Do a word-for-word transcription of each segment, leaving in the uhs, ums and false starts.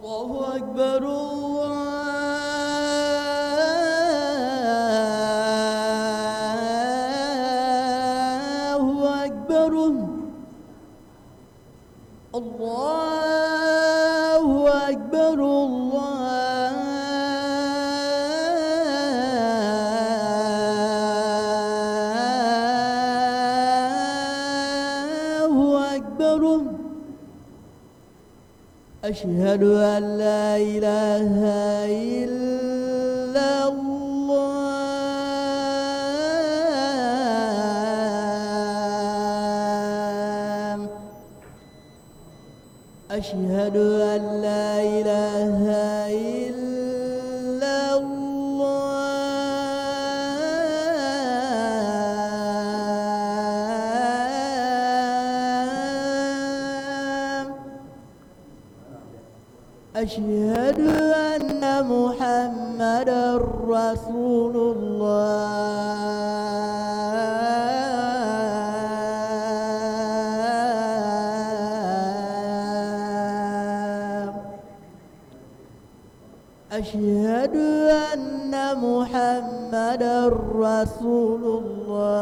الله أكبر الله أكبر الله أكبر الله أكبر أشهد أن لا إله إلا الله أشهد أن لا إله إلا أشهد أن محمدًا رسول الله أشهد أن محمدًا رسول الله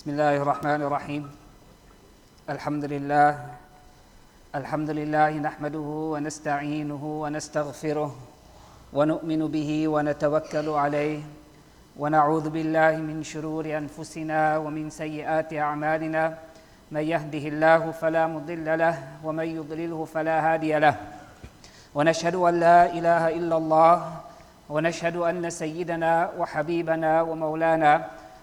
بسم الله الرحمن الرحيم الحمد لله الحمد لله نحمده ونستعينه ونستغفره ونؤمن به ونتوكل عليه ونعوذ بالله من شرور أنفسنا ومن سيئات أعمالنا من يهده الله فلا مضل له ومن يضلله فلا هادي له ونشهد أن لا إله إلا الله ونشهد أن سيدنا وحبيبنا ومولانا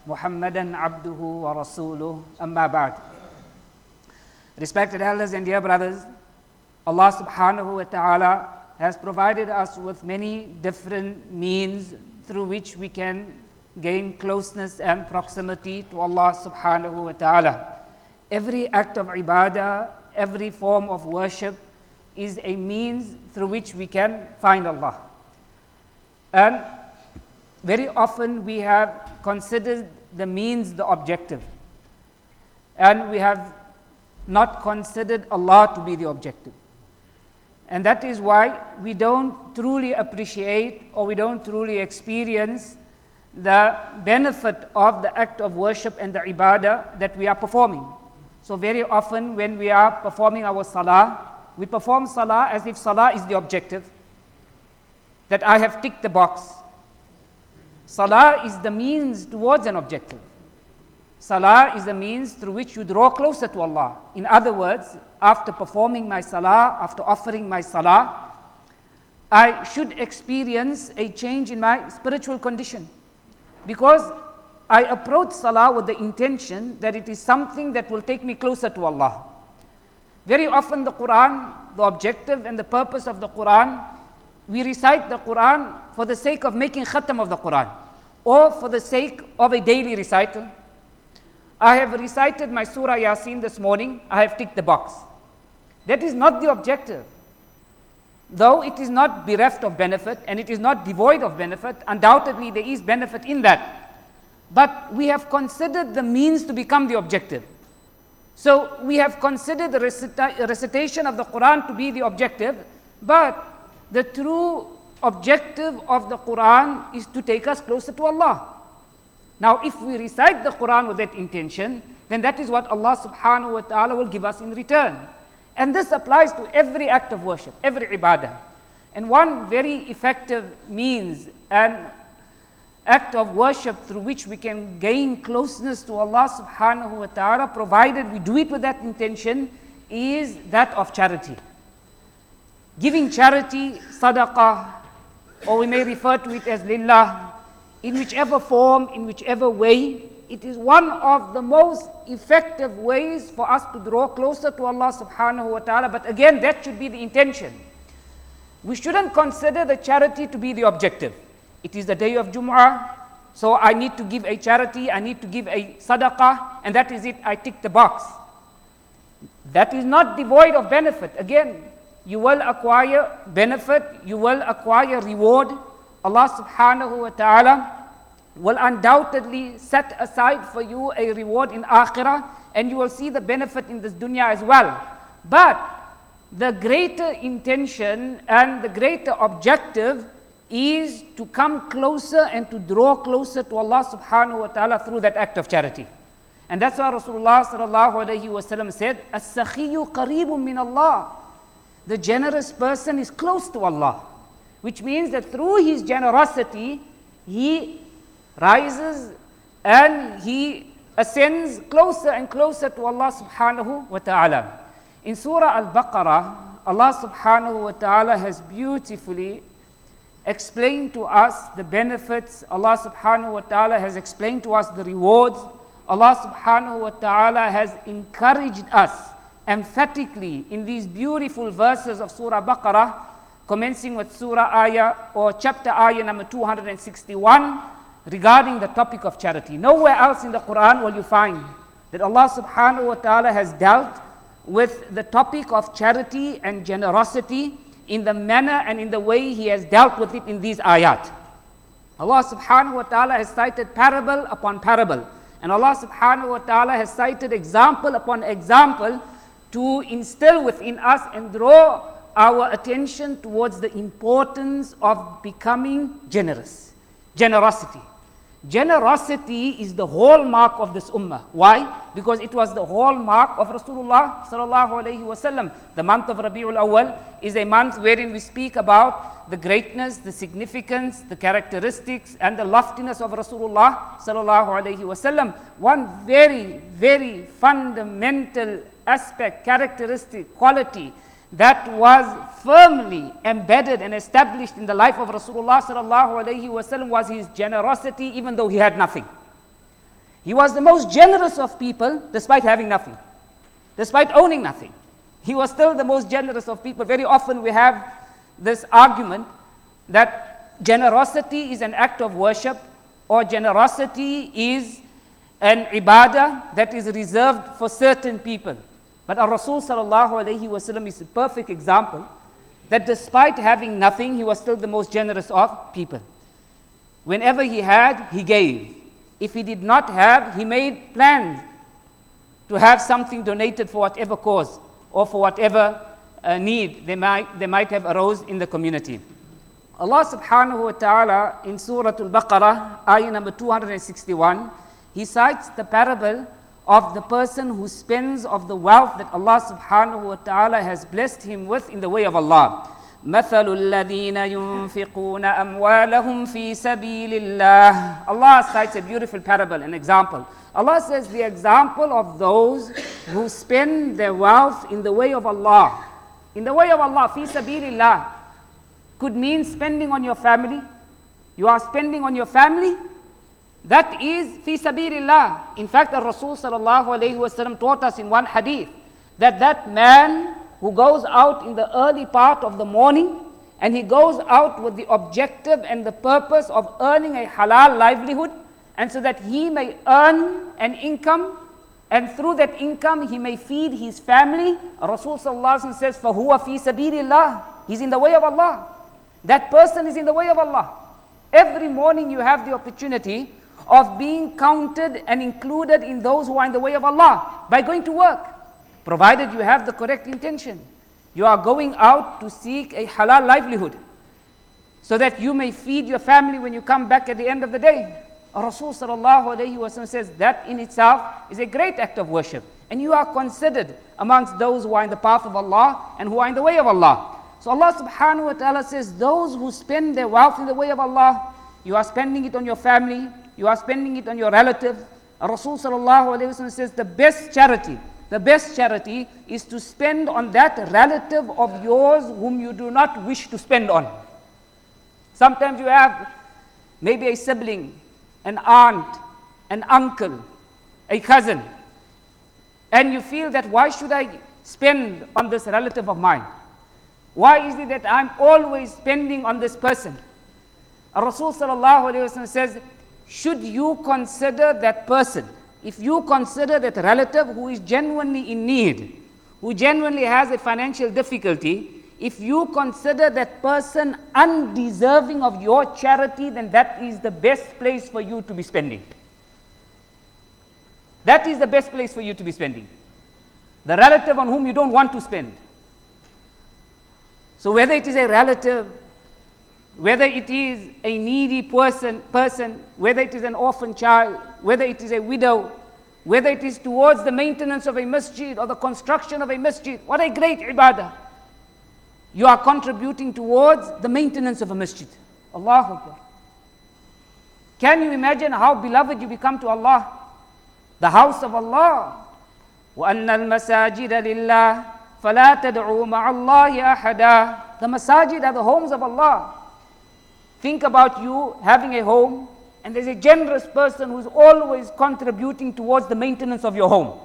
Muhammadan abduhu wa rasuluh amma ba'd. Respected elders and dear brothers, Allah subhanahu wa ta'ala has provided us with many different means through which we can gain closeness and proximity to Allah subhanahu wa ta'ala. Every act of ibadah, every form of worship is a means through which we can find Allah. And very often we have considered the means the objective, and we have not considered Allah to be the objective. And that is why we don't truly appreciate or we don't truly experience the benefit of the act of worship and the ibadah that we are performing. So very often when we are performing our salah, we perform salah as if salah is the objective, that I have ticked the box. Salah is the means towards an objective. Salah is the means through which you draw closer to Allah. In other words, after performing my salah, after offering my salah, I should experience a change in my spiritual condition, because I approach salah with the intention that it is something that will take me closer to Allah. Very often the Quran, the objective and the purpose of the Quran, we recite the Quran for the sake of making khatam of the Quran, or for the sake of a daily recital. I have recited my Surah Yasin this morning, I have ticked the box. That is not the objective. Though it is not bereft of benefit and it is not devoid of benefit, undoubtedly there is benefit in that. But we have considered the means to become the objective. So we have considered the recita- recitation of the Quran to be the objective, but the true objective of the Quran is to take us closer to Allah. Now, if we recite the Quran with that intention, then that is what Allah subhanahu wa ta'ala will give us in return. And this applies to every act of worship, every ibadah. And one very effective means and act of worship through which we can gain closeness to Allah subhanahu wa ta'ala, provided we do it with that intention, is that of charity. Giving charity, sadaqah, or we may refer to it as lillah, in whichever form, in whichever way, it is one of the most effective ways for us to draw closer to Allah subhanahu wa ta'ala. But again, that should be the intention. We shouldn't consider the charity to be the objective. It is the day of Jum'ah, so I need to give a charity, I need to give a sadaqah, and that is it, I tick the box. That is not devoid of benefit. Again, you will acquire benefit, you will acquire reward. Allah subhanahu wa ta'ala will undoubtedly set aside for you a reward in akhirah, and you will see the benefit in this dunya as well. But the greater intention and the greater objective is to come closer and to draw closer to Allah subhanahu wa ta'ala through that act of charity. And that's why Rasulullah sallallahu alayhi wa sallam said, "As-sakhiyu qareebun min Allah." The generous person is close to Allah, which means that through his generosity, he rises and he ascends closer and closer to Allah subhanahu wa ta'ala. In Surah Al-Baqarah, Allah subhanahu wa ta'ala has beautifully explained to us the benefits. Allah subhanahu wa ta'ala has explained to us the rewards. Allah subhanahu wa ta'ala has encouraged us emphatically in these beautiful verses of Surah Baqarah, commencing with Surah Ayah or chapter Ayah number two hundred sixty-one, regarding the topic of charity. Nowhere else in the Quran will you find that Allah subhanahu wa ta'ala has dealt with the topic of charity and generosity in the manner and in the way He has dealt with it in these ayat. Allah subhanahu wa ta'ala has cited parable upon parable, and Allah subhanahu wa ta'ala has cited example upon example to instill within us and draw our attention towards the importance of becoming generous. Generosity. Generosity is the hallmark of this ummah. Why? Because it was the hallmark of Rasulullah sallallahu alayhi wa sallam. The month of Rabi'ul Awwal is a month wherein we speak about the greatness, the significance, the characteristics, and the loftiness of Rasulullah sallallahu alayhi wa sallam. One very, very fundamental aspect, characteristic, quality that was firmly embedded and established in the life of Rasulullah sallallahu alayhi wa sallam was his generosity, even though he had nothing. He was the most generous of people despite having nothing, despite owning nothing. He was still the most generous of people. Very often we have this argument that generosity is an act of worship, or generosity is an ibadah that is reserved for certain people. But our Rasul sallallahu alayhi wa sallam is a perfect example that despite having nothing, he was still the most generous of people. Whenever he had, he gave. If he did not have, he made plans to have something donated for whatever cause or for whatever uh, need they might, they might have arose in the community. Allah subhanahu wa ta'ala in Surah Al-Baqarah, ayah number two hundred sixty-one, he cites the parable of the person who spends of the wealth that Allah subhanahu wa ta'ala has blessed him with in the way of Allah. مثل الذين ينفقون أموالهم في سبيل الله. Allah cites a beautiful parable, an example. Allah says the example of those who spend their wealth in the way of Allah. In the way of Allah, fi sabilillah, could mean spending on your family. You are spending on your family. That is fi sabilillah. In fact, the Rasul sallallahu alayhi wa sallam taught us in one hadith that that man who goes out in the early part of the morning and he goes out with the objective and the purpose of earning a halal livelihood, and so that he may earn an income, and through that income he may feed his family. Rasul sallallahu alayhi wa sallam says, فَهُوَ فِي سَبِيلِ اللَّهِ. He's in the way of Allah. That person is in the way of Allah. Every morning you have the opportunity of being counted and included in those who are in the way of Allah by going to work, provided you have the correct intention. You are going out to seek a halal livelihood so that you may feed your family when you come back at the end of the day. Rasul sallallahu alayhi wa sallam says that in itself is a great act of worship, and you are considered amongst those who are in the path of Allah and who are in the way of Allah. So Allah subhanahu wa ta'ala says those who spend their wealth in the way of Allah, you are spending it on your family, you are spending it on your relatives. Rasul sallallahu alayhi wa sallam says the best charity, the best charity is to spend on that relative of yours whom you do not wish to spend on. Sometimes you have maybe a sibling, an aunt, an uncle, a cousin, and you feel that why should I spend on this relative of mine? Why is it that I'm always spending on this person? Rasul sallallahu alayhi wa sallam says, should you consider that person? If you consider that relative who is genuinely in need, who genuinely has a financial difficulty, if you consider that person undeserving of your charity, then that is the best place for you to be spending. That is the best place for you to be spending. The relative on whom you don't want to spend. So whether it is a relative, whether it is a needy person, person, whether it is an orphan child, whether it is a widow, whether it is towards the maintenance of a masjid or the construction of a masjid, what a great ibadah. You are contributing towards the maintenance of a masjid. Allahu Akbar. Can you imagine how beloved you become to Allah? The house of Allah. وَأَنَّ الْمَسَاجِدَ لِلَّهِ فَلَا تَدْعُوا مَعَ اللَّهِ أَحَدًا. The masajid are the homes of Allah. Think about you having a home, and there's a generous person who's always contributing towards the maintenance of your home.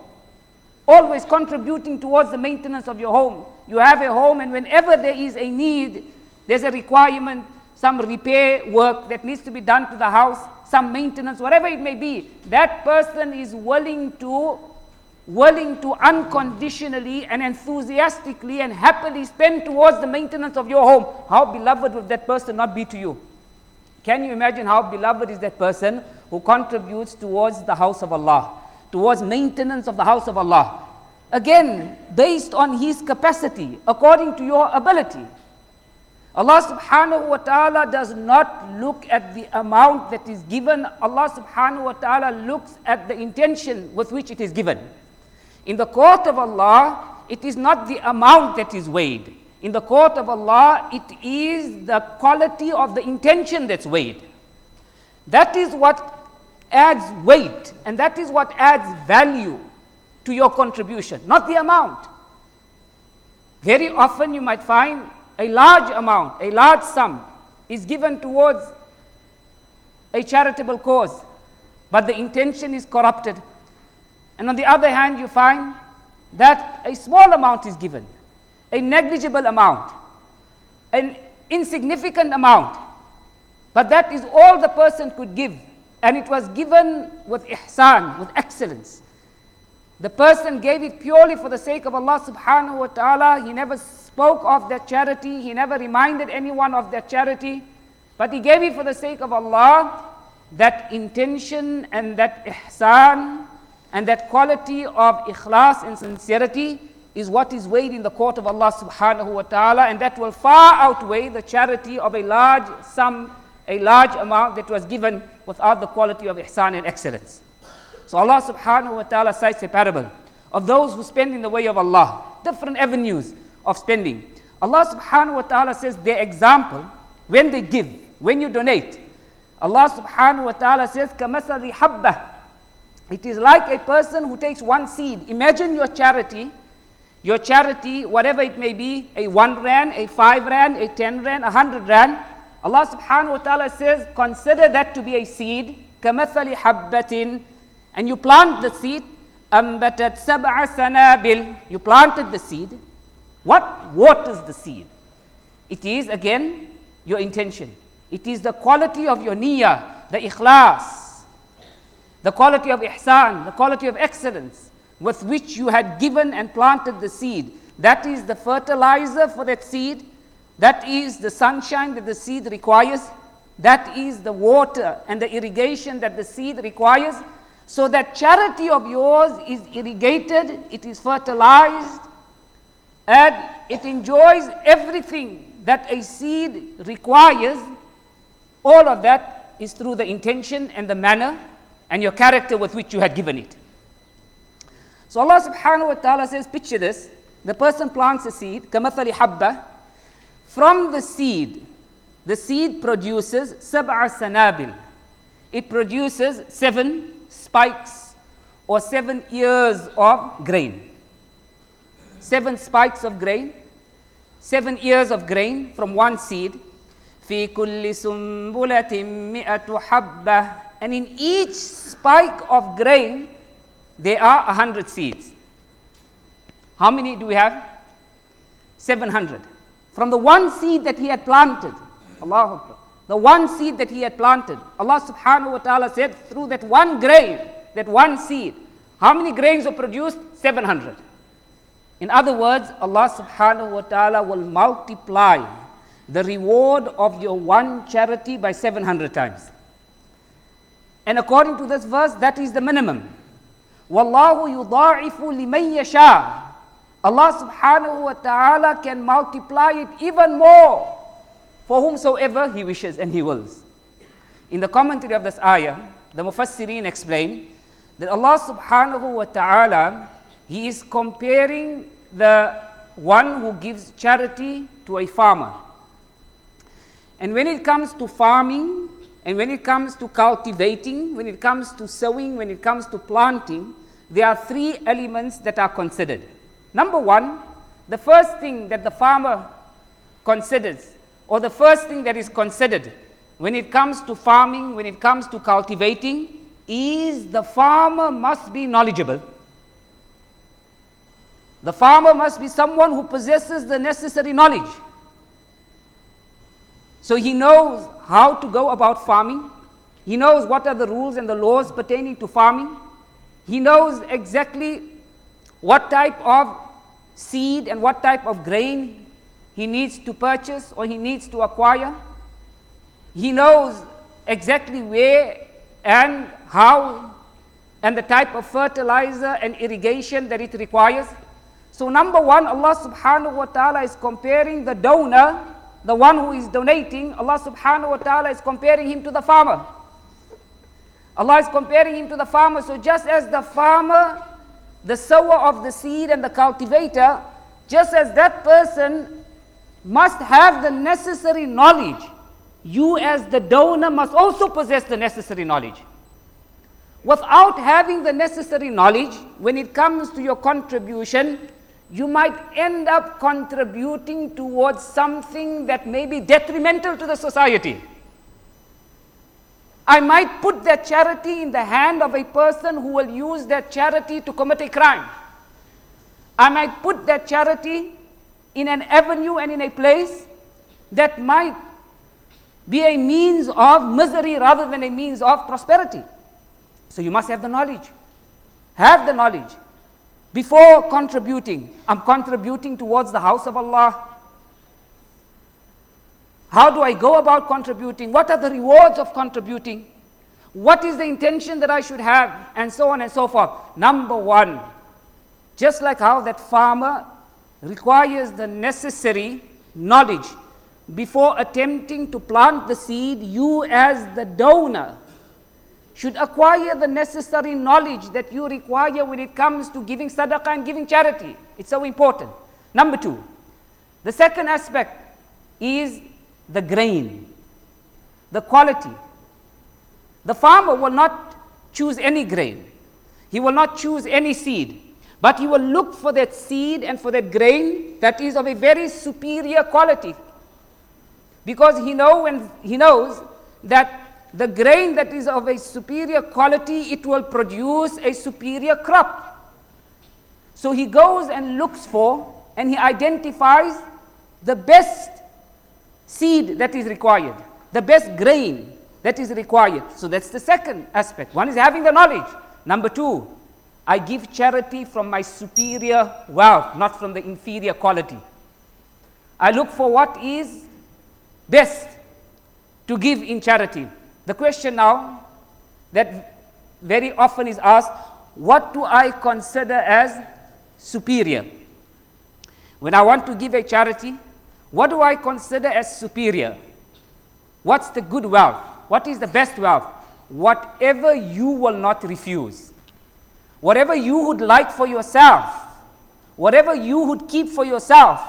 Always contributing towards the maintenance of your home. You have a home, and whenever there is a need, there's a requirement, some repair work that needs to be done to the house, some maintenance, whatever it may be, that person is willing to, willing to unconditionally and enthusiastically and happily spend towards the maintenance of your home. How beloved would that person not be to you? Can you imagine how beloved is that person who contributes towards the house of Allah, towards maintenance of the house of Allah? Again, based on his capacity, according to your ability. Allah subhanahu wa ta'ala does not look at the amount that is given. Allah subhanahu wa ta'ala looks at the intention with which it is given. In the court of Allah, it is not the amount that is weighed. In the court of Allah, it is the quality of the intention that's weighed. That is what adds weight, and that is what adds value to your contribution, not the amount. Very often you might find a large amount, a large sum is given towards a charitable cause, but the intention is corrupted. And on the other hand, you find that a small amount is given, a negligible amount, an insignificant amount, but that is all the person could give, and it was given with ihsan, with excellence. The person gave it purely for the sake of Allah subhanahu wa ta'ala. He never spoke of that charity, he never reminded anyone of that charity, but he gave it for the sake of Allah. That intention and that ihsan and that quality of ikhlas and sincerity is what is weighed in the court of Allah subhanahu wa ta'ala, and that will far outweigh the charity of a large sum, a large amount that was given without the quality of ihsan and excellence. So Allah subhanahu wa ta'ala cites a parable of those who spend in the way of Allah, different avenues of spending. Allah subhanahu wa ta'ala says their example, when they give, when you donate, Allah subhanahu wa ta'ala says, كَمَثَلِ حَبَّةٍ. It is like a person who takes one seed. Imagine your charity, your charity, whatever it may be, a one rand, a five rand, a ten rand, a hundred rand. Allah subhanahu wa ta'ala says, consider that to be a seed, كَمَثَلِ حَبَّةٍ. And you plant the seed, أَنْبَتَتْ سَبْعَ سَنَابِلٍ. You planted the seed. What waters the seed? It is, again, your intention. It is the quality of your niyyah, the ikhlas, the quality of ihsan, the quality of excellence with which you had given and planted the seed. That is the fertilizer for that seed. That is the sunshine that the seed requires. That is the water and the irrigation that the seed requires. So that charity of yours is irrigated, it is fertilized, and it enjoys everything that a seed requires. All of that is through the intention and the manner and your character with which you had given it. So Allah subhanahu wa ta'ala says, picture this, the person plants a seed, كَمَثَلِ حَبَّةٍ. From the seed, the seed produces سَبْعَ سَنَابِلٍ. It produces seven spikes or seven ears of grain. Seven spikes of grain, seven ears of grain from one seed. فِي كُلِّ سُنْبُلَةٍ مِئَةُ حَبَّةٍ. And in each spike of grain, there are a hundred seeds. How many do we have? Seven hundred. From the one seed that he had planted, Allahu Akbar, the one seed that he had planted, Allah subhanahu wa ta'ala said, through that one grain, that one seed, how many grains were produced? Seven hundred. In other words, Allah subhanahu wa ta'ala will multiply the reward of your one charity by seven hundred times. And according to this verse, that is the minimum. وَاللَّهُ يُضَاعِفُ لِمَنْ يَشَاءُ. Allah subhanahu wa ta'ala can multiply it even more for whomsoever He wishes and He wills. In the commentary of this ayah, the Mufassirin explain that Allah subhanahu wa ta'ala, He is comparing the one who gives charity to a farmer. And when it comes to farming, and when it comes to cultivating, when it comes to sowing, when it comes to planting, there are three elements that are considered. Number one, the first thing that the farmer considers, or the first thing that is considered when it comes to farming, when it comes to cultivating, is the farmer must be knowledgeable. The farmer must be someone who possesses the necessary knowledge. So he knows how to go about farming. He knows what are the rules and the laws pertaining to farming. He knows exactly what type of seed and what type of grain he needs to purchase or he needs to acquire. He knows exactly where and how and the type of fertilizer and irrigation that it requires. So number one, Allah subhanahu wa ta'ala is comparing the donor, the one who is donating, Allah subhanahu wa ta'ala is comparing him to the farmer. Allah is comparing him to the farmer. So just as the farmer, the sower of the seed and the cultivator, just as that person must have the necessary knowledge, you as the donor must also possess the necessary knowledge. Without having the necessary knowledge, when it comes to your contribution, you might end up contributing towards something that may be detrimental to the society. I might put that charity in the hand of a person who will use that charity to commit a crime. I might put that charity in an avenue and in a place that might be a means of misery rather than a means of prosperity. So you must have the knowledge. Have the knowledge. Before contributing, I'm contributing towards the house of Allah. How do I go about contributing? What are the rewards of contributing? What is the intention that I should have? And so on and so forth. Number one, just like how that farmer requires the necessary knowledge before attempting to plant the seed, you as the donor should acquire the necessary knowledge that you require when it comes to giving sadaqah and giving charity. It's so important. Number two, The second aspect is the grain, the quality. The farmer will not choose any grain. He will not choose any seed, but he will look for that seed and for that grain that is of a very superior quality, because he know and he knows that the grain that is of a superior quality, it will produce a superior crop. So he goes and looks for and he identifies the best seed that is required, the best grain that is required. So that's the second aspect. One is having the knowledge. Number two, I give charity from my superior wealth, not from the inferior quality. I look for what is best to give in charity. The question now that very often is asked, what do I consider as superior? When I want to give a charity, what do I consider as superior? What's the good wealth? What is the best wealth? Whatever you will not refuse, whatever you would like for yourself, whatever you would keep for yourself,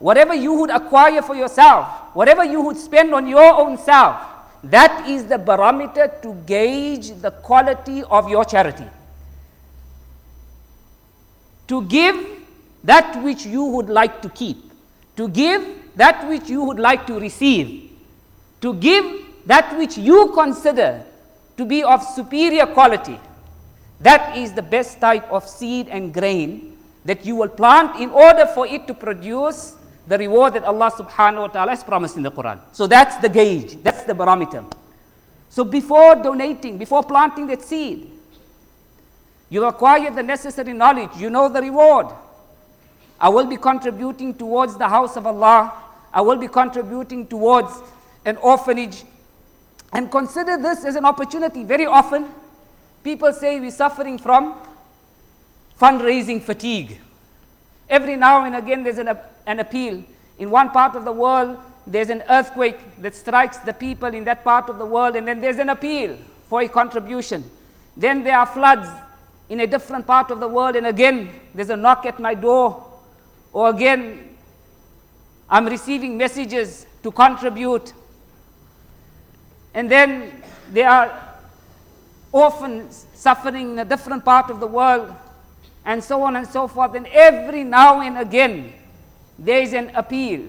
whatever you would acquire for yourself, whatever you would spend on your own self, that is the barometer to gauge the quality of your charity. To give that which you would like to keep, to give that which you would like to receive, to give that which you consider to be of superior quality, that is the best type of seed and grain that you will plant in order for it to produce the reward that Allah subhanahu wa ta'ala has promised in the Quran. So that's the gauge, that's the barometer. So before donating, before planting that seed, you acquire the necessary knowledge, you know the reward. I will be contributing towards the house of Allah. I will be contributing towards an orphanage. And consider this as an opportunity. Very often, people say we're suffering from fundraising fatigue. Every now and again, there's an, an appeal. In one part of the world, there's an earthquake that strikes the people in that part of the world, and then there's an appeal for a contribution. Then there are floods in a different part of the world, and again, there's a knock at my door, or again, I'm receiving messages to contribute. And then there are orphans suffering in a different part of the world, and so on and so forth. And every now and again, there is an appeal.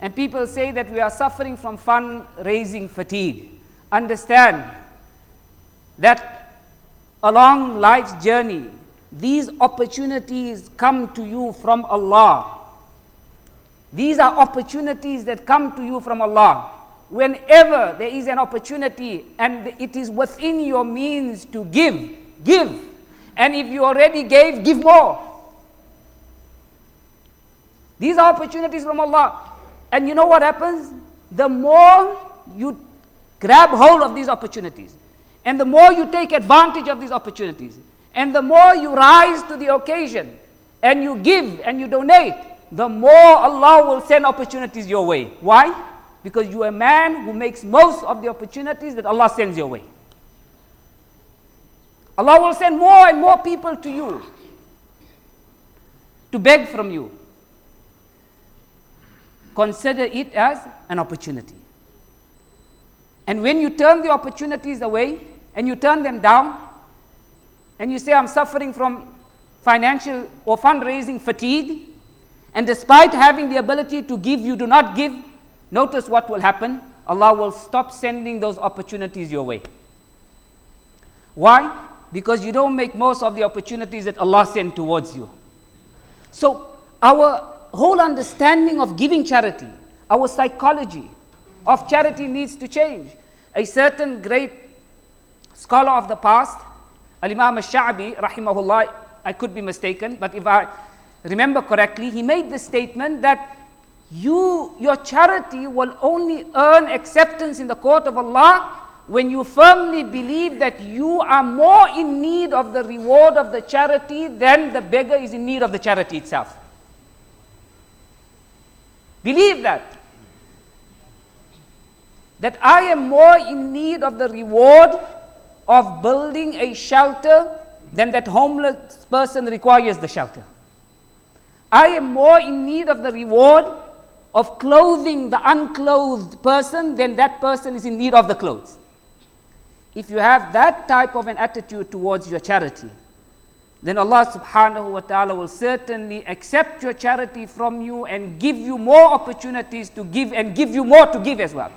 And people say that we are suffering from fundraising fatigue. Understand that along life's journey, these opportunities come to you from Allah. These are opportunities that come to you from Allah. Whenever there is an opportunity and it is within your means to give, give. And if you already gave, give more. These are opportunities from Allah. And you know what happens? The more you grab hold of these opportunities, and the more you take advantage of these opportunities, and the more you rise to the occasion, and you give and you donate, the more Allah will send opportunities your way. Why? Because you are a man who makes most of the opportunities that Allah sends your way. Allah will send more and more people to you to beg from you. Consider it as an opportunity. And when you turn the opportunities away and you turn them down and you say, I'm suffering from financial or fundraising fatigue, and despite having the ability to give, you do not give, notice what will happen. Allah will stop sending those opportunities your way. Why? Because you don't make most of the opportunities that Allah sent towards you. So our whole understanding of giving charity, our psychology of charity needs to change. A certain great scholar of the past, Al-Imam Al-Sha'bi, rahimahullah, I could be mistaken, but if I remember correctly, he made the statement that you, your charity will only earn acceptance in the court of Allah when you firmly believe that you are more in need of the reward of the charity than the beggar is in need of the charity itself. Believe that. That I am more in need of the reward of building a shelter than that homeless person requires the shelter. I am more in need of the reward of clothing the unclothed person, then that person is in need of the clothes. If you have that type of an attitude towards your charity, then Allah subhanahu wa ta'ala will certainly accept your charity from you and give you more opportunities to give and give you more to give as well.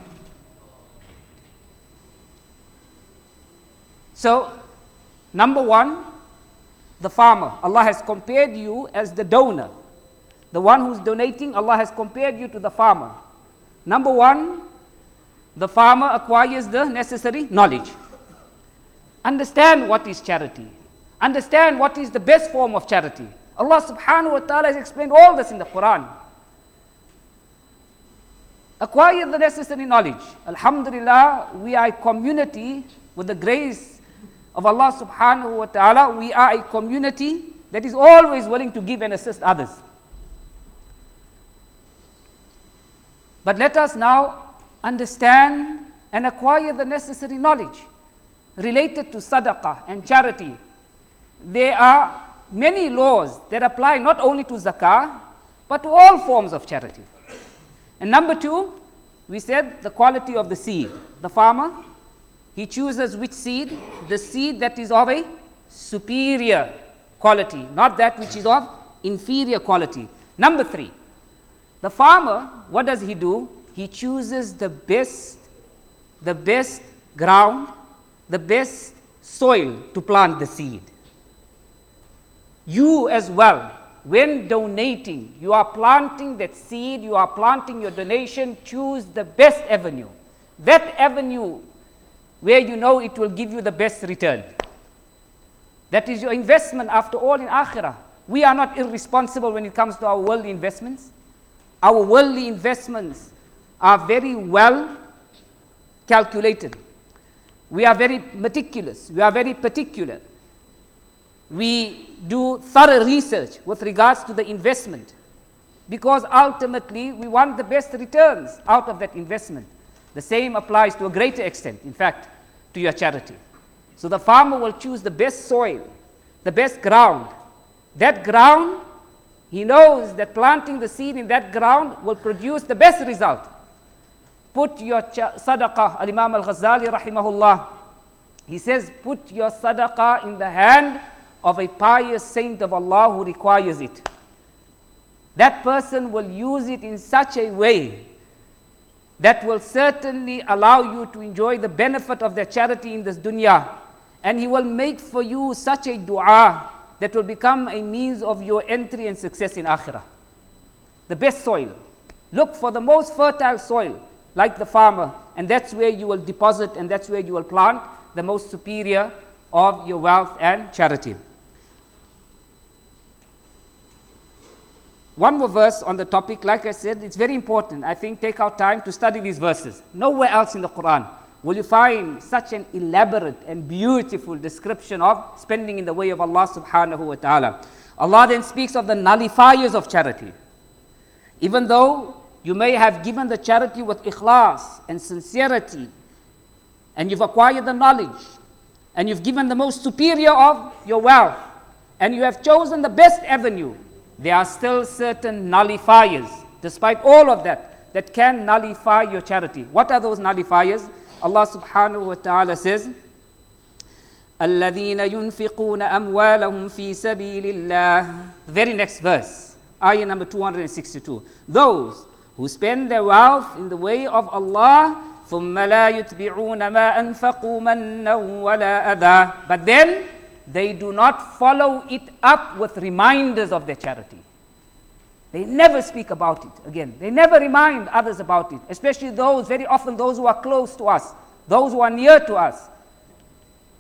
So, number one, the farmer. Allah has compared you as the donor. The one who's donating, Allah has compared you to the farmer. Number one, the farmer acquires the necessary knowledge. Understand what is charity. Understand what is the best form of charity. Allah subhanahu wa ta'ala has explained all this in the Quran. Acquire the necessary knowledge. Alhamdulillah, we are a community with the grace of Allah subhanahu wa ta'ala. We are a community that is always willing to give and assist others. But let us now understand and acquire the necessary knowledge related to sadaqah and charity. There are many laws that apply not only to zakah, but to all forms of charity. And number two, we said the quality of the seed. The farmer, he chooses which seed, the seed that is of a superior quality, not that which is of inferior quality. Number three, the farmer, what does he do? He chooses the best, the best ground, the best soil to plant the seed. You as well, when donating, you are planting that seed, you are planting your donation, choose the best avenue. That avenue where you know it will give you the best return. That is your investment after all in Akhirah. We are not irresponsible when it comes to our worldly investments. Our worldly investments are very well calculated. We are very meticulous. We are very particular. We do thorough research with regards to the investment, because ultimately we want the best returns out of that investment. The same applies to a greater extent, in fact, to your charity. So the farmer will choose the best soil, the best ground. That ground, he knows that planting the seed in that ground will produce the best result. Put your cha- sadaqah, Al-Imam Al-Ghazali rahimahullah, he says, put your sadaqah in the hand of a pious saint of Allah who requires it. That person will use it in such a way that will certainly allow you to enjoy the benefit of their charity in this dunya. And he will make for you such a dua that will become a means of your entry and success in Akhirah. The best soil. Look for the most fertile soil, like the farmer, and that's where you will deposit and that's where you will plant the most superior of your wealth and charity. One more verse on the topic. Like I said, it's very important. I think take out time to study these verses. Nowhere else in the Quran will you find such an elaborate and beautiful description of spending in the way of Allah subhanahu wa ta'ala. Allah then speaks of the nullifiers of charity. Even though you may have given the charity with ikhlas and sincerity, and you've acquired the knowledge, and you've given the most superior of your wealth, and you have chosen the best avenue, there are still certain nullifiers, despite all of that, that can nullify your charity. What are those nullifiers? Allah subhanahu wa ta'ala says, الَّذِينَ يُنْفِقُونَ أَمْوَالَهُمْ فِي سَبِيلِ اللَّهِ. The very next verse, ayah number two hundred sixty-two. Those who spend their wealth in the way of Allah, ثُمَّ لَا يُتْبِعُونَ مَا أَنْفَقُوا مَنًّا وَلَا أَذًى. But then they do not follow it up with reminders of their charity. They never speak about it again. They never remind others about it, especially those, very often those who are close to us, those who are near to us.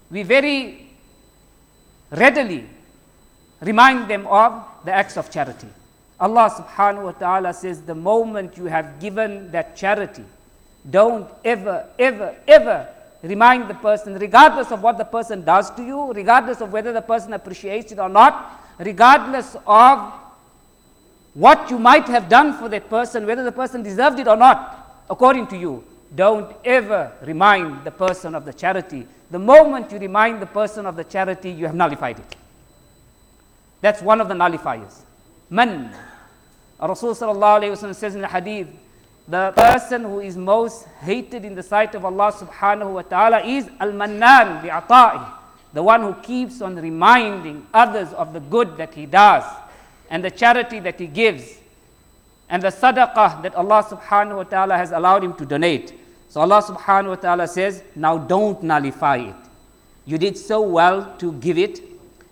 We very readily remind them of the acts of charity. Allah subhanahu wa ta'ala says, the moment you have given that charity, don't ever, ever, ever remind the person, regardless of what the person does to you, regardless of whether the person appreciates it or not, regardless of what you might have done for that person, whether the person deserved it or not, according to you. Don't ever remind the person of the charity. The moment you remind the person of the charity, you have nullified it. That's one of the nullifiers. Man. Rasul sallallahu alayhi wa sallam says in the hadith, the person who is most hated in the sight of Allah subhanahu wa ta'ala is al-mannan bi'ata'i, the one who keeps on reminding others of the good that he does and the charity that he gives and the sadaqah that Allah subhanahu wa ta'ala has allowed him to donate. So Allah subhanahu wa ta'ala says, now don't nullify it. You did so well to give it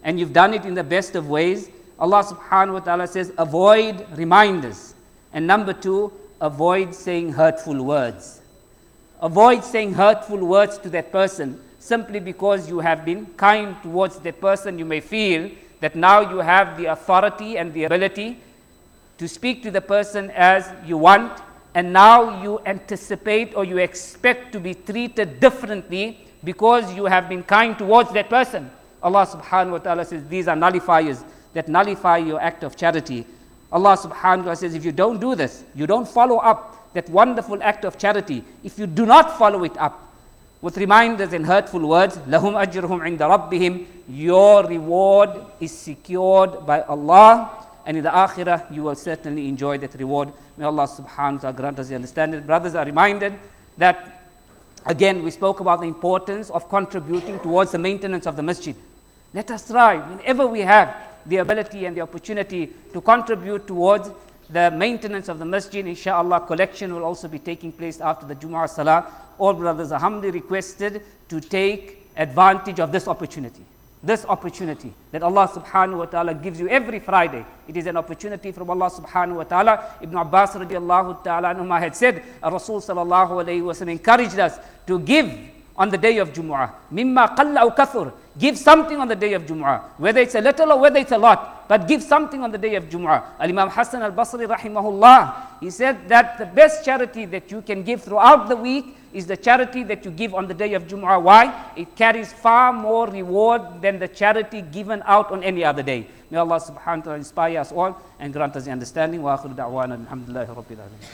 and you've done it in the best of ways. Allah subhanahu wa ta'ala says, avoid reminders. And number two, avoid saying hurtful words. Avoid saying hurtful words to that person simply because you have been kind towards that person. You may feel that now you have the authority and the ability to speak to the person as you want, and now you anticipate or you expect to be treated differently because you have been kind towards that person. Allah subhanahu wa ta'ala says these are nullifiers that nullify your act of charity. Allah subhanahu wa ta'ala says, if you don't do this, you don't follow up that wonderful act of charity, if you do not follow it up with reminders and hurtful words, lahum ajruhum inda rabbihim, your reward is secured by Allah, and in the akhirah you will certainly enjoy that reward. May Allah subhanahu wa ta'ala grant us the understanding. Brothers are reminded that, again, we spoke about the importance of contributing towards the maintenance of the masjid. Let us try, whenever we have the ability and the opportunity, to contribute towards the maintenance of the masjid. Inshallah, collection will also be taking place after the Jumu'ah Salah. All brothers are humbly requested to take advantage of this opportunity. This opportunity that Allah subhanahu wa ta'ala gives you every Friday. It is an opportunity from Allah subhanahu wa ta'ala. Ibn Abbas radiallahu ta'ala anhuma had said, Rasul sallallahu alayhi wa sallam encouraged us to give on the day of Jumu'ah. Mimma qalla aw kathur. Give something on the day of Jumu'ah, whether it's a little or whether it's a lot, but give something on the day of Jumu'ah. Al-Imam Hassan al-Basri rahimahullah, he said that the best charity that you can give throughout the week is the charity that you give on the day of Jumu'ah. Why? It carries far more reward than the charity given out on any other day. May Allah subhanahu wa ta'ala inspire us all and grant us the understanding. Wa akhiru da'wana alhamdulillahi rabbil alamin.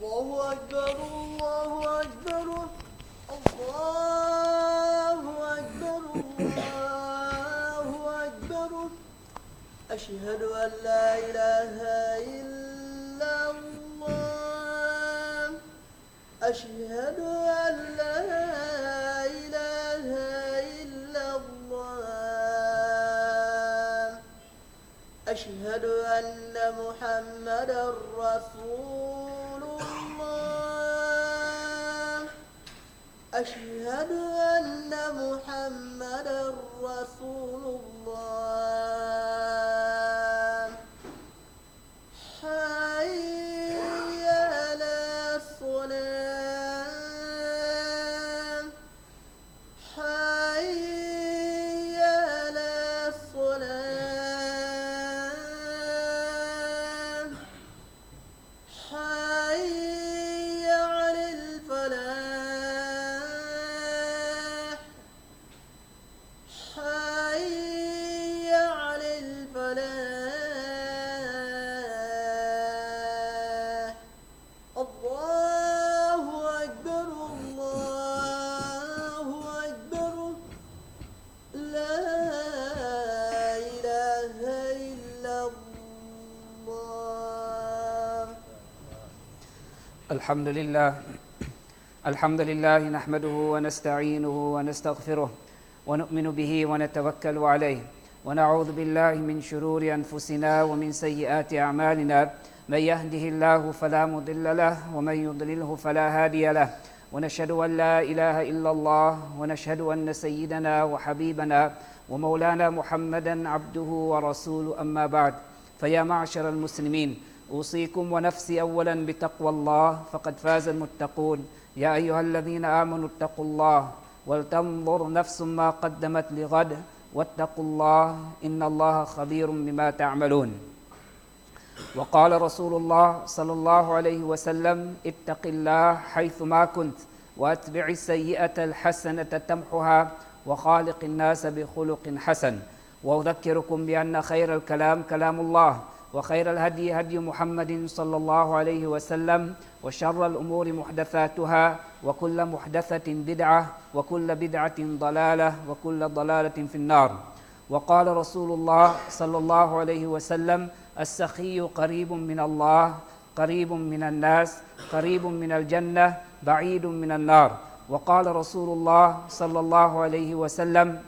الله أكبر الله أكبر الله أكبر الله أكبر أشهد أن لا إله إلا الله أشهد أن لا إله إلا الله أشهد أن محمدا رسول أشهد أن محمدًا رسول الله حي على الصلاة حي على الصلاة حي على الفلاح الحمد لله الحمد لله نحمده ونستعينه ونستغفره ونؤمن به ونتوكل عليه ونعوذ بالله من شرور أنفسنا ومن سيئات أعمالنا من يهده الله فلا مضل له ومن يضلله فلا هادي له ونشهد أن لا إله إلا الله ونشهد أن سيدنا وحبيبنا ومولانا محمدا عبده ورسوله أما بعد فيا معشر المسلمين أوصيكم ونفسي أولا بتقوى الله فقد فاز المتقون يا أيها الذين آمنوا اتقوا الله ولتنظر نفس ما قدمت لغد واتقوا الله إن الله خبير بما تعملون وقال رسول الله صلى الله عليه وسلم اتق الله حيثما كنت وأتبع السيئة الحسنة تمحها وخالق الناس بخلق حسن وأذكركم بأن خير الكلام كلام الله وخير الهدي هدي محمد صلى الله عليه وسلم وشر الأمور محدثاتها وكل محدثة بدعة وكل بدعة ضلالة وكل ضلالة في النار وقال رسول الله صلى الله عليه وسلم السخي قريب من الله قريب من الناس قريب من الجنة بعيد من النار وقال رسول الله صلى الله عليه وسلم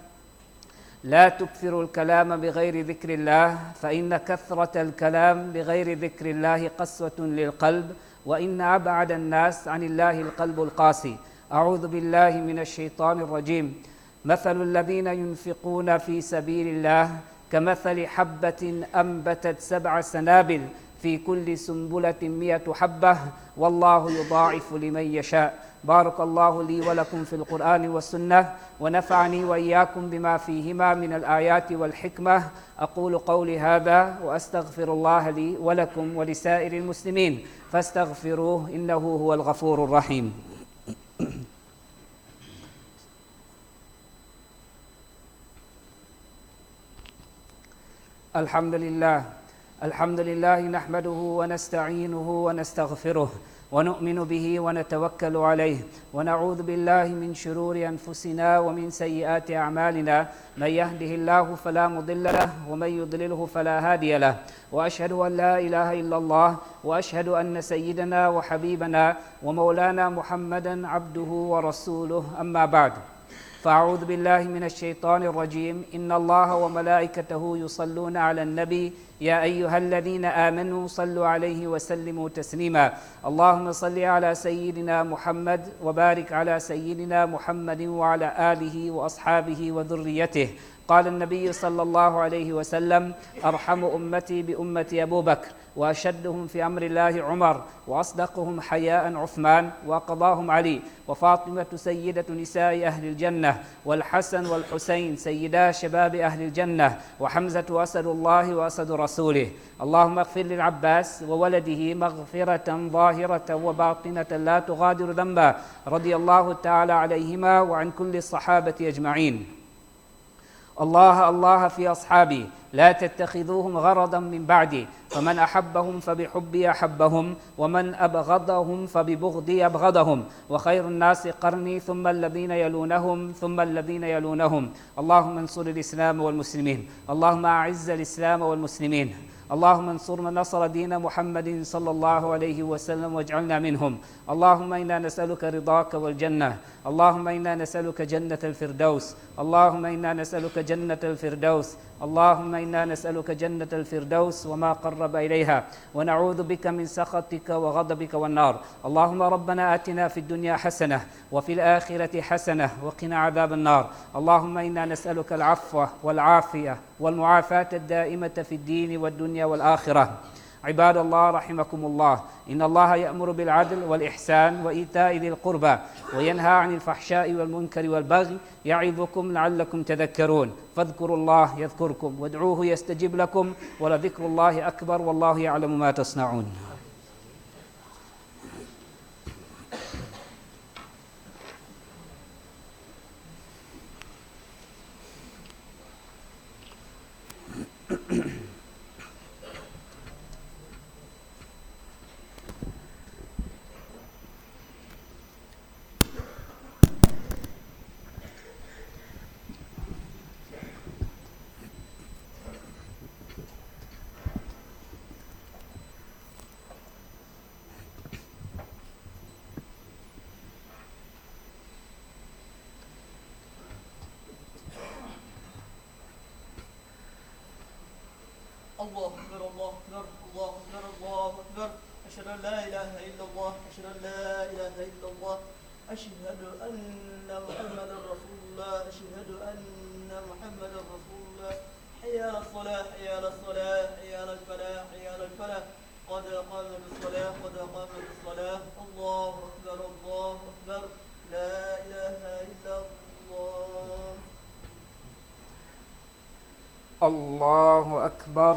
لا تكثروا الكلام بغير ذكر الله فإن كثرة الكلام بغير ذكر الله قسوة للقلب وإن أبعد الناس عن الله القلب القاسي أعوذ بالله من الشيطان الرجيم مثل الذين ينفقون في سبيل الله كمثل حبة أنبتت سبع سنابل في كل سنبلة مئة حبة والله يضاعف لمن يشاء بارك الله لي ولكم في القرآن والسنة ونفعني وإياكم بما فيهما من الآيات والحكمة أقول قولي هذا وأستغفر الله لي ولكم ولسائر المسلمين فاستغفروه إنه هو الغفور الرحيم الحمد لله الحمد لله نحمده ونستعينه ونستغفره ونؤمن به ونتوكل عليه ونعوذ بالله من شرور أنفسنا ومن سيئات أعمالنا من يهده الله فلا مضل له ومن يضلله فلا هادي له وأشهد أن لا إله إلا الله وأشهد أن سيدنا وحبيبنا ومولانا محمدا عبده ورسوله أما بعد فأعوذ بالله من الشيطان الرجيم إن الله وملائكته يصلون على النبي يا أيها الذين آمنوا صلوا عليه وسلموا تسليما اللهم صل على سيدنا محمد وبارك على سيدنا محمد وعلى آله وأصحابه وذريته قال النبي صلى الله عليه وسلم أرحم أمتي بأمتي أبو بكر وأشدهم في أمر الله عمر وأصدقهم حياء عثمان وأقضاهم علي وفاطمة سيدة نساء أهل الجنة والحسن والحسين سيدا شباب أهل الجنة وحمزة أسد الله وأسد رسوله اللهم اغفر للعباس وولده مغفرة ظاهرة وباطنة لا تغادر ذنبا رضي الله تعالى عليهما وعن كل الصحابة أجمعين الله الله في أصحابي لا تتخذوهم غرضا من بعدي فمن أحبهم فبحبي أحبهم ومن أبغضهم فببغضي أبغضهم وخير الناس قرني ثم الذين يلونهم ثم الذين يلونهم اللهم انصر الإسلام والمسلمين اللهم أعز الإسلام والمسلمين اللهم انصر من نصر دين محمد صلى الله عليه وسلم واجعلنا منهم اللهم إنا نسألك رضاك والجنة اللهم إنا نسألك جنة الفردوس اللهم إنا نسألك جنة الفردوس اللهم إنا نسألك جنة الفردوس وما قرب إليها ونعوذ بك من سخطك وغضبك والنار اللهم ربنا آتنا في الدنيا حسنة وفي الآخرة حسنة وقنا عذاب النار اللهم إنا نسألك العفو والعافية والمعافاة الدائمة في الدين والدنيا والآخرة عباد الله رحمكم الله إن الله يأمر بالعدل والإحسان وإيتاء ذي القربى وينهى عن الفحشاء والمنكر والبغي يعظكم لعلكم تذكرون فاذكروا الله يذكركم وادعوه يستجب لكم ولذكر الله أكبر والله يعلم ما تصنعون الله أكبر الله أكبر الله أكبر الله أكبر أشهد أن لا إله إلا الله أشهد أن لا إله إلا الله أشهد أن محمدا رسول الله أشهد أن محمدا رسول الله حي على الصلاة حي على الصلاة حي على الفلاح حي على الفلاح قد قامت الصلاة قد قامت الصلاة الله أكبر الله أكبر لا إله إلا الله الله أكبر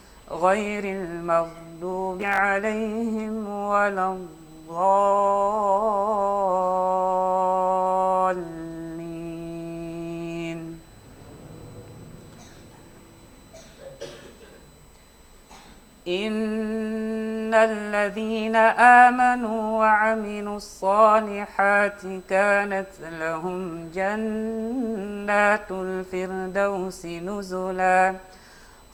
غير المغضوب عليهم ولا الضالين إن الذين آمنوا وعملوا الصالحات كانت لهم جنات الفردوس نزلا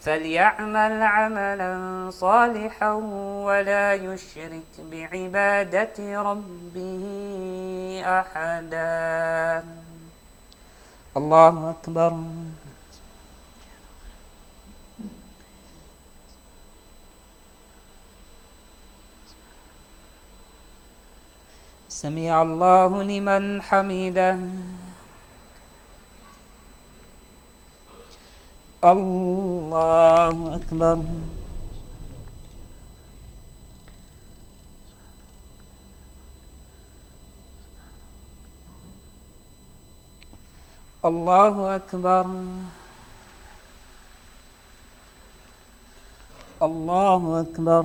فليعمل عملا صالحا ولا يشرك بعبادة ربه أحدا الله أكبر سمع الله لمن حمده الله أكبر Allahu Akbar. Allahu Akbar.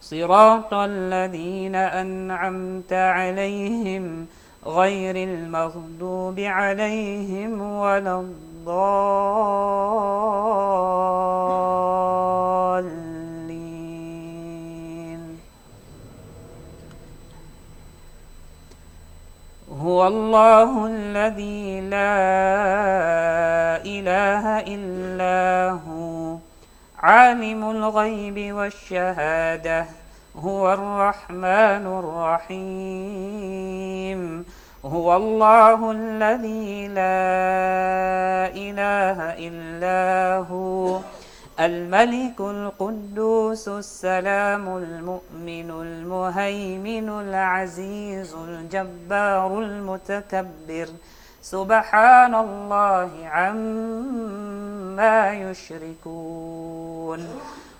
صراط الذين أنعمت عليهم غير المغضوب عليهم ولا الضالين. هو الله الذي لا إله إلا هو عالم الغيب والشهادة هو الرحمن الرحيم. هو الله الذي لا إله إلا هو الملك القدوس السلام المؤمن المهيمن العزيز الجبار المتكبر سبحان الله عما يشركون.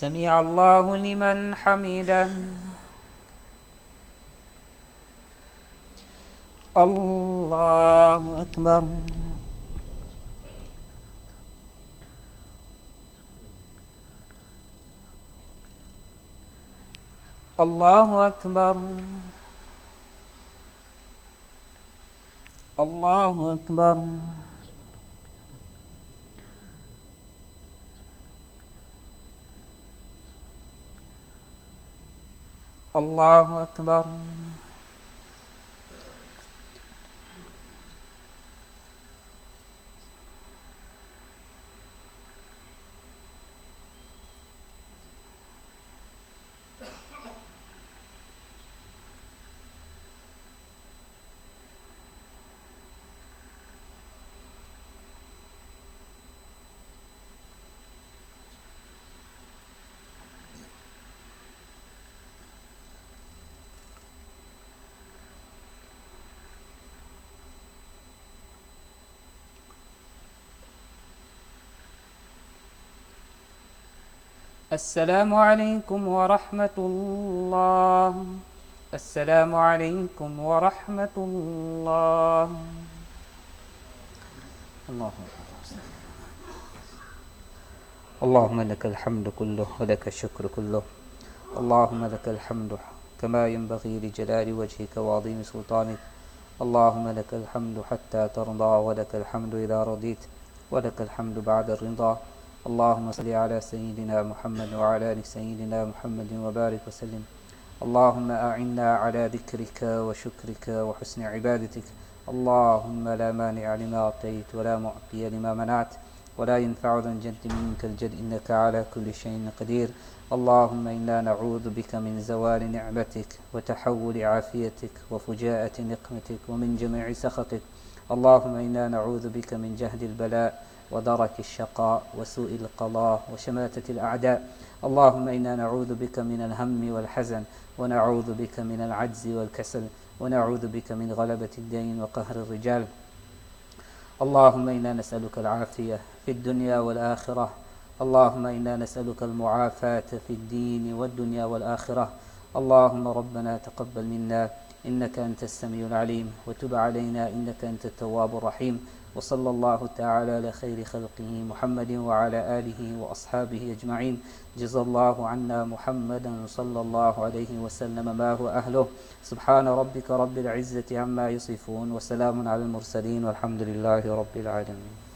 سمع الله لمن حمده. الله أكبر. الله أكبر. الله أكبر. الله أكبر. السلام عليكم ورحمة الله. السلام عليكم ورحمة الله. اللهم لك الحمد كله ولك الشكر كله. اللهم لك الحمد كما ينبغي لجلال وجهك وعظيم سلطانك. اللهم لك الحمد حتى ترضى ولك الحمد إذا رضيت ولك الحمد بعد الرضا. اللهم صل على سيدنا محمد وعلى آل سيدنا محمد وبارك وسلم. اللهم أعنا على ذكرك وشكرك وحسن عبادتك. اللهم لا مانع لما أعطيت ولا معطي لما منعت ولا ينفع ذا الجد منك الجد إنك على كل شيء قدير. اللهم إنا نعوذ بك من زوال نعمتك وتحول عافيتك وفجاءة نقمتك ومن جميع سخطك. اللهم إنا نعوذ بك من جهد البلاء ودرك الشقاء وسوء القضاء وشماتة الأعداء. اللهم إنا نعوذ بك من الهم والحزن ونعوذ بك من العجز والكسل ونعوذ بك من غلبة الدين وقهر الرجال. اللهم إنا نسألك العافية في الدنيا والآخرة. اللهم إنا نسألك المعافاة في الدين والدنيا والآخرة. اللهم ربنا تقبل منا إنك أنت السميع العليم، وتب علينا إنك أنت التواب الرحيم، وصلى الله تعالى على خير خلقه محمد وعلى آله وأصحابه أجمعين. جزا الله عنا محمدا صلى الله عليه وسلم ما هو أهله. سبحان ربك رب العزة عما يصفون، وسلام على المرسلين، والحمد لله رب العالمين.